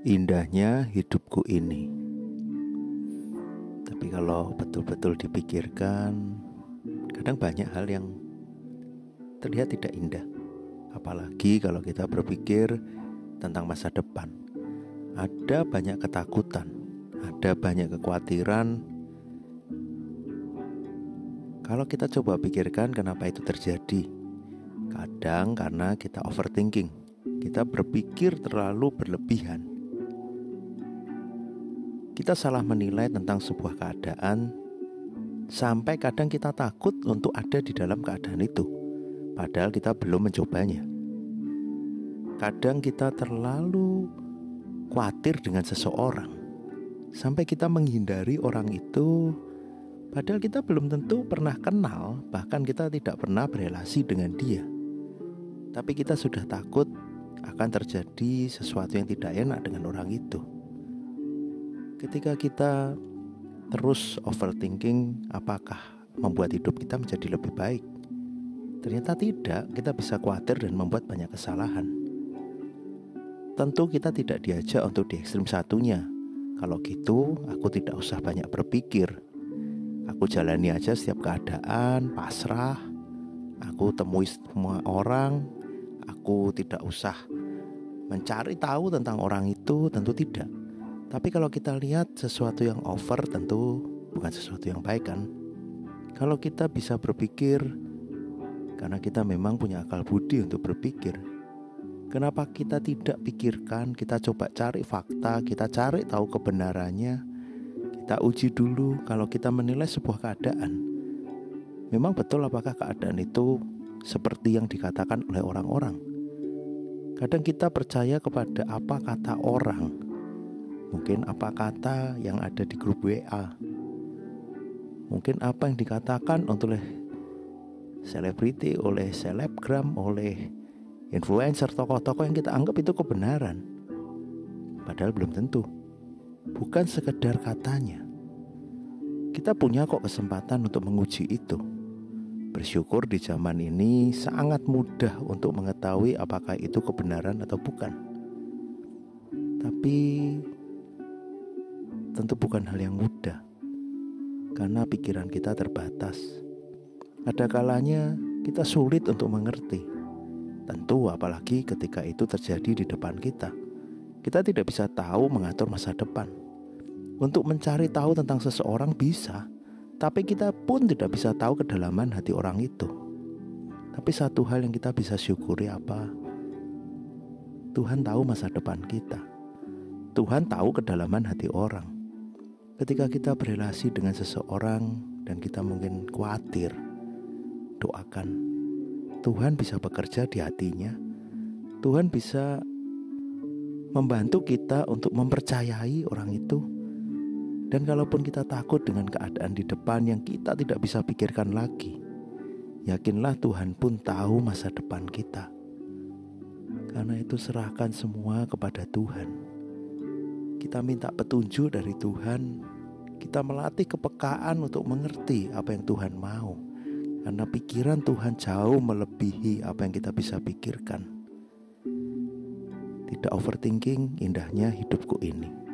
indahnya hidupku ini. Tapi kalau betul-betul dipikirkan, kadang banyak hal yang terlihat tidak indah. Apalagi kalau kita berpikir tentang masa depan. Ada banyak ketakutan, ada banyak kekhawatiran. Kalau kita coba pikirkan kenapa itu terjadi. Kadang karena kita overthinking. Kita berpikir terlalu berlebihan. Kita salah menilai tentang sebuah keadaan, sampai kadang kita takut untuk ada di dalam keadaan itu, padahal kita belum mencobanya. Kadang kita terlalu khawatir dengan seseorang, sampai kita menghindari orang itu, padahal kita belum tentu pernah kenal, bahkan kita tidak pernah berelasi dengan dia. Tapi kita sudah takut akan terjadi sesuatu yang tidak enak dengan orang itu. Ketika kita terus overthinking, apakah membuat hidup kita menjadi lebih baik? Ternyata tidak, kita bisa khawatir dan membuat banyak kesalahan. Tentu kita tidak diajak untuk di ekstrem satunya. Kalau gitu, aku tidak usah banyak berpikir. Aku jalani aja setiap keadaan, pasrah. Aku temui semua orang. Aku tidak usah mencari tahu tentang orang itu, tentu tidak. Tapi kalau kita lihat sesuatu yang over tentu bukan sesuatu yang baik kan. Kalau kita bisa berpikir, karena kita memang punya akal budi untuk berpikir, kenapa kita tidak pikirkan, kita coba cari fakta, kita cari tahu kebenarannya. Kita uji dulu kalau kita menilai sebuah keadaan. Memang betul apakah keadaan itu seperti yang dikatakan oleh orang-orang. Kadang kita percaya kepada apa kata orang. Mungkin apa kata yang ada di grup WA. Mungkin apa yang dikatakan oleh selebriti, oleh selebgram, oleh influencer, tokoh-tokoh yang kita anggap itu kebenaran. Padahal belum tentu. Bukan sekedar katanya. Kita punya kok kesempatan untuk menguji itu. Bersyukur di zaman ini sangat mudah untuk mengetahui apakah itu kebenaran atau bukan. Tapi tentu bukan hal yang mudah, karena pikiran kita terbatas. Ada kalanya kita sulit untuk mengerti. Tentu apalagi ketika itu terjadi di depan kita. Kita tidak bisa tahu mengatur masa depan. Untuk mencari tahu tentang seseorang bisa, tapi kita pun tidak bisa tahu kedalaman hati orang itu. Tapi satu hal yang kita bisa syukuri apa? Tuhan tahu masa depan kita. Tuhan tahu kedalaman hati orang. Ketika kita berelasi dengan seseorang dan kita mungkin khawatir, doakan. Tuhan bisa bekerja di hatinya. Tuhan bisa membantu kita untuk mempercayai orang itu. Dan kalaupun kita takut dengan keadaan di depan yang kita tidak bisa pikirkan lagi, yakinlah Tuhan pun tahu masa depan kita. Karena itu serahkan semua kepada Tuhan. Kita minta petunjuk dari Tuhan. Kita melatih kepekaan untuk mengerti apa yang Tuhan mau. Karena pikiran Tuhan jauh melebihi apa yang kita bisa pikirkan. Tidak overthinking, indahnya hidupku ini.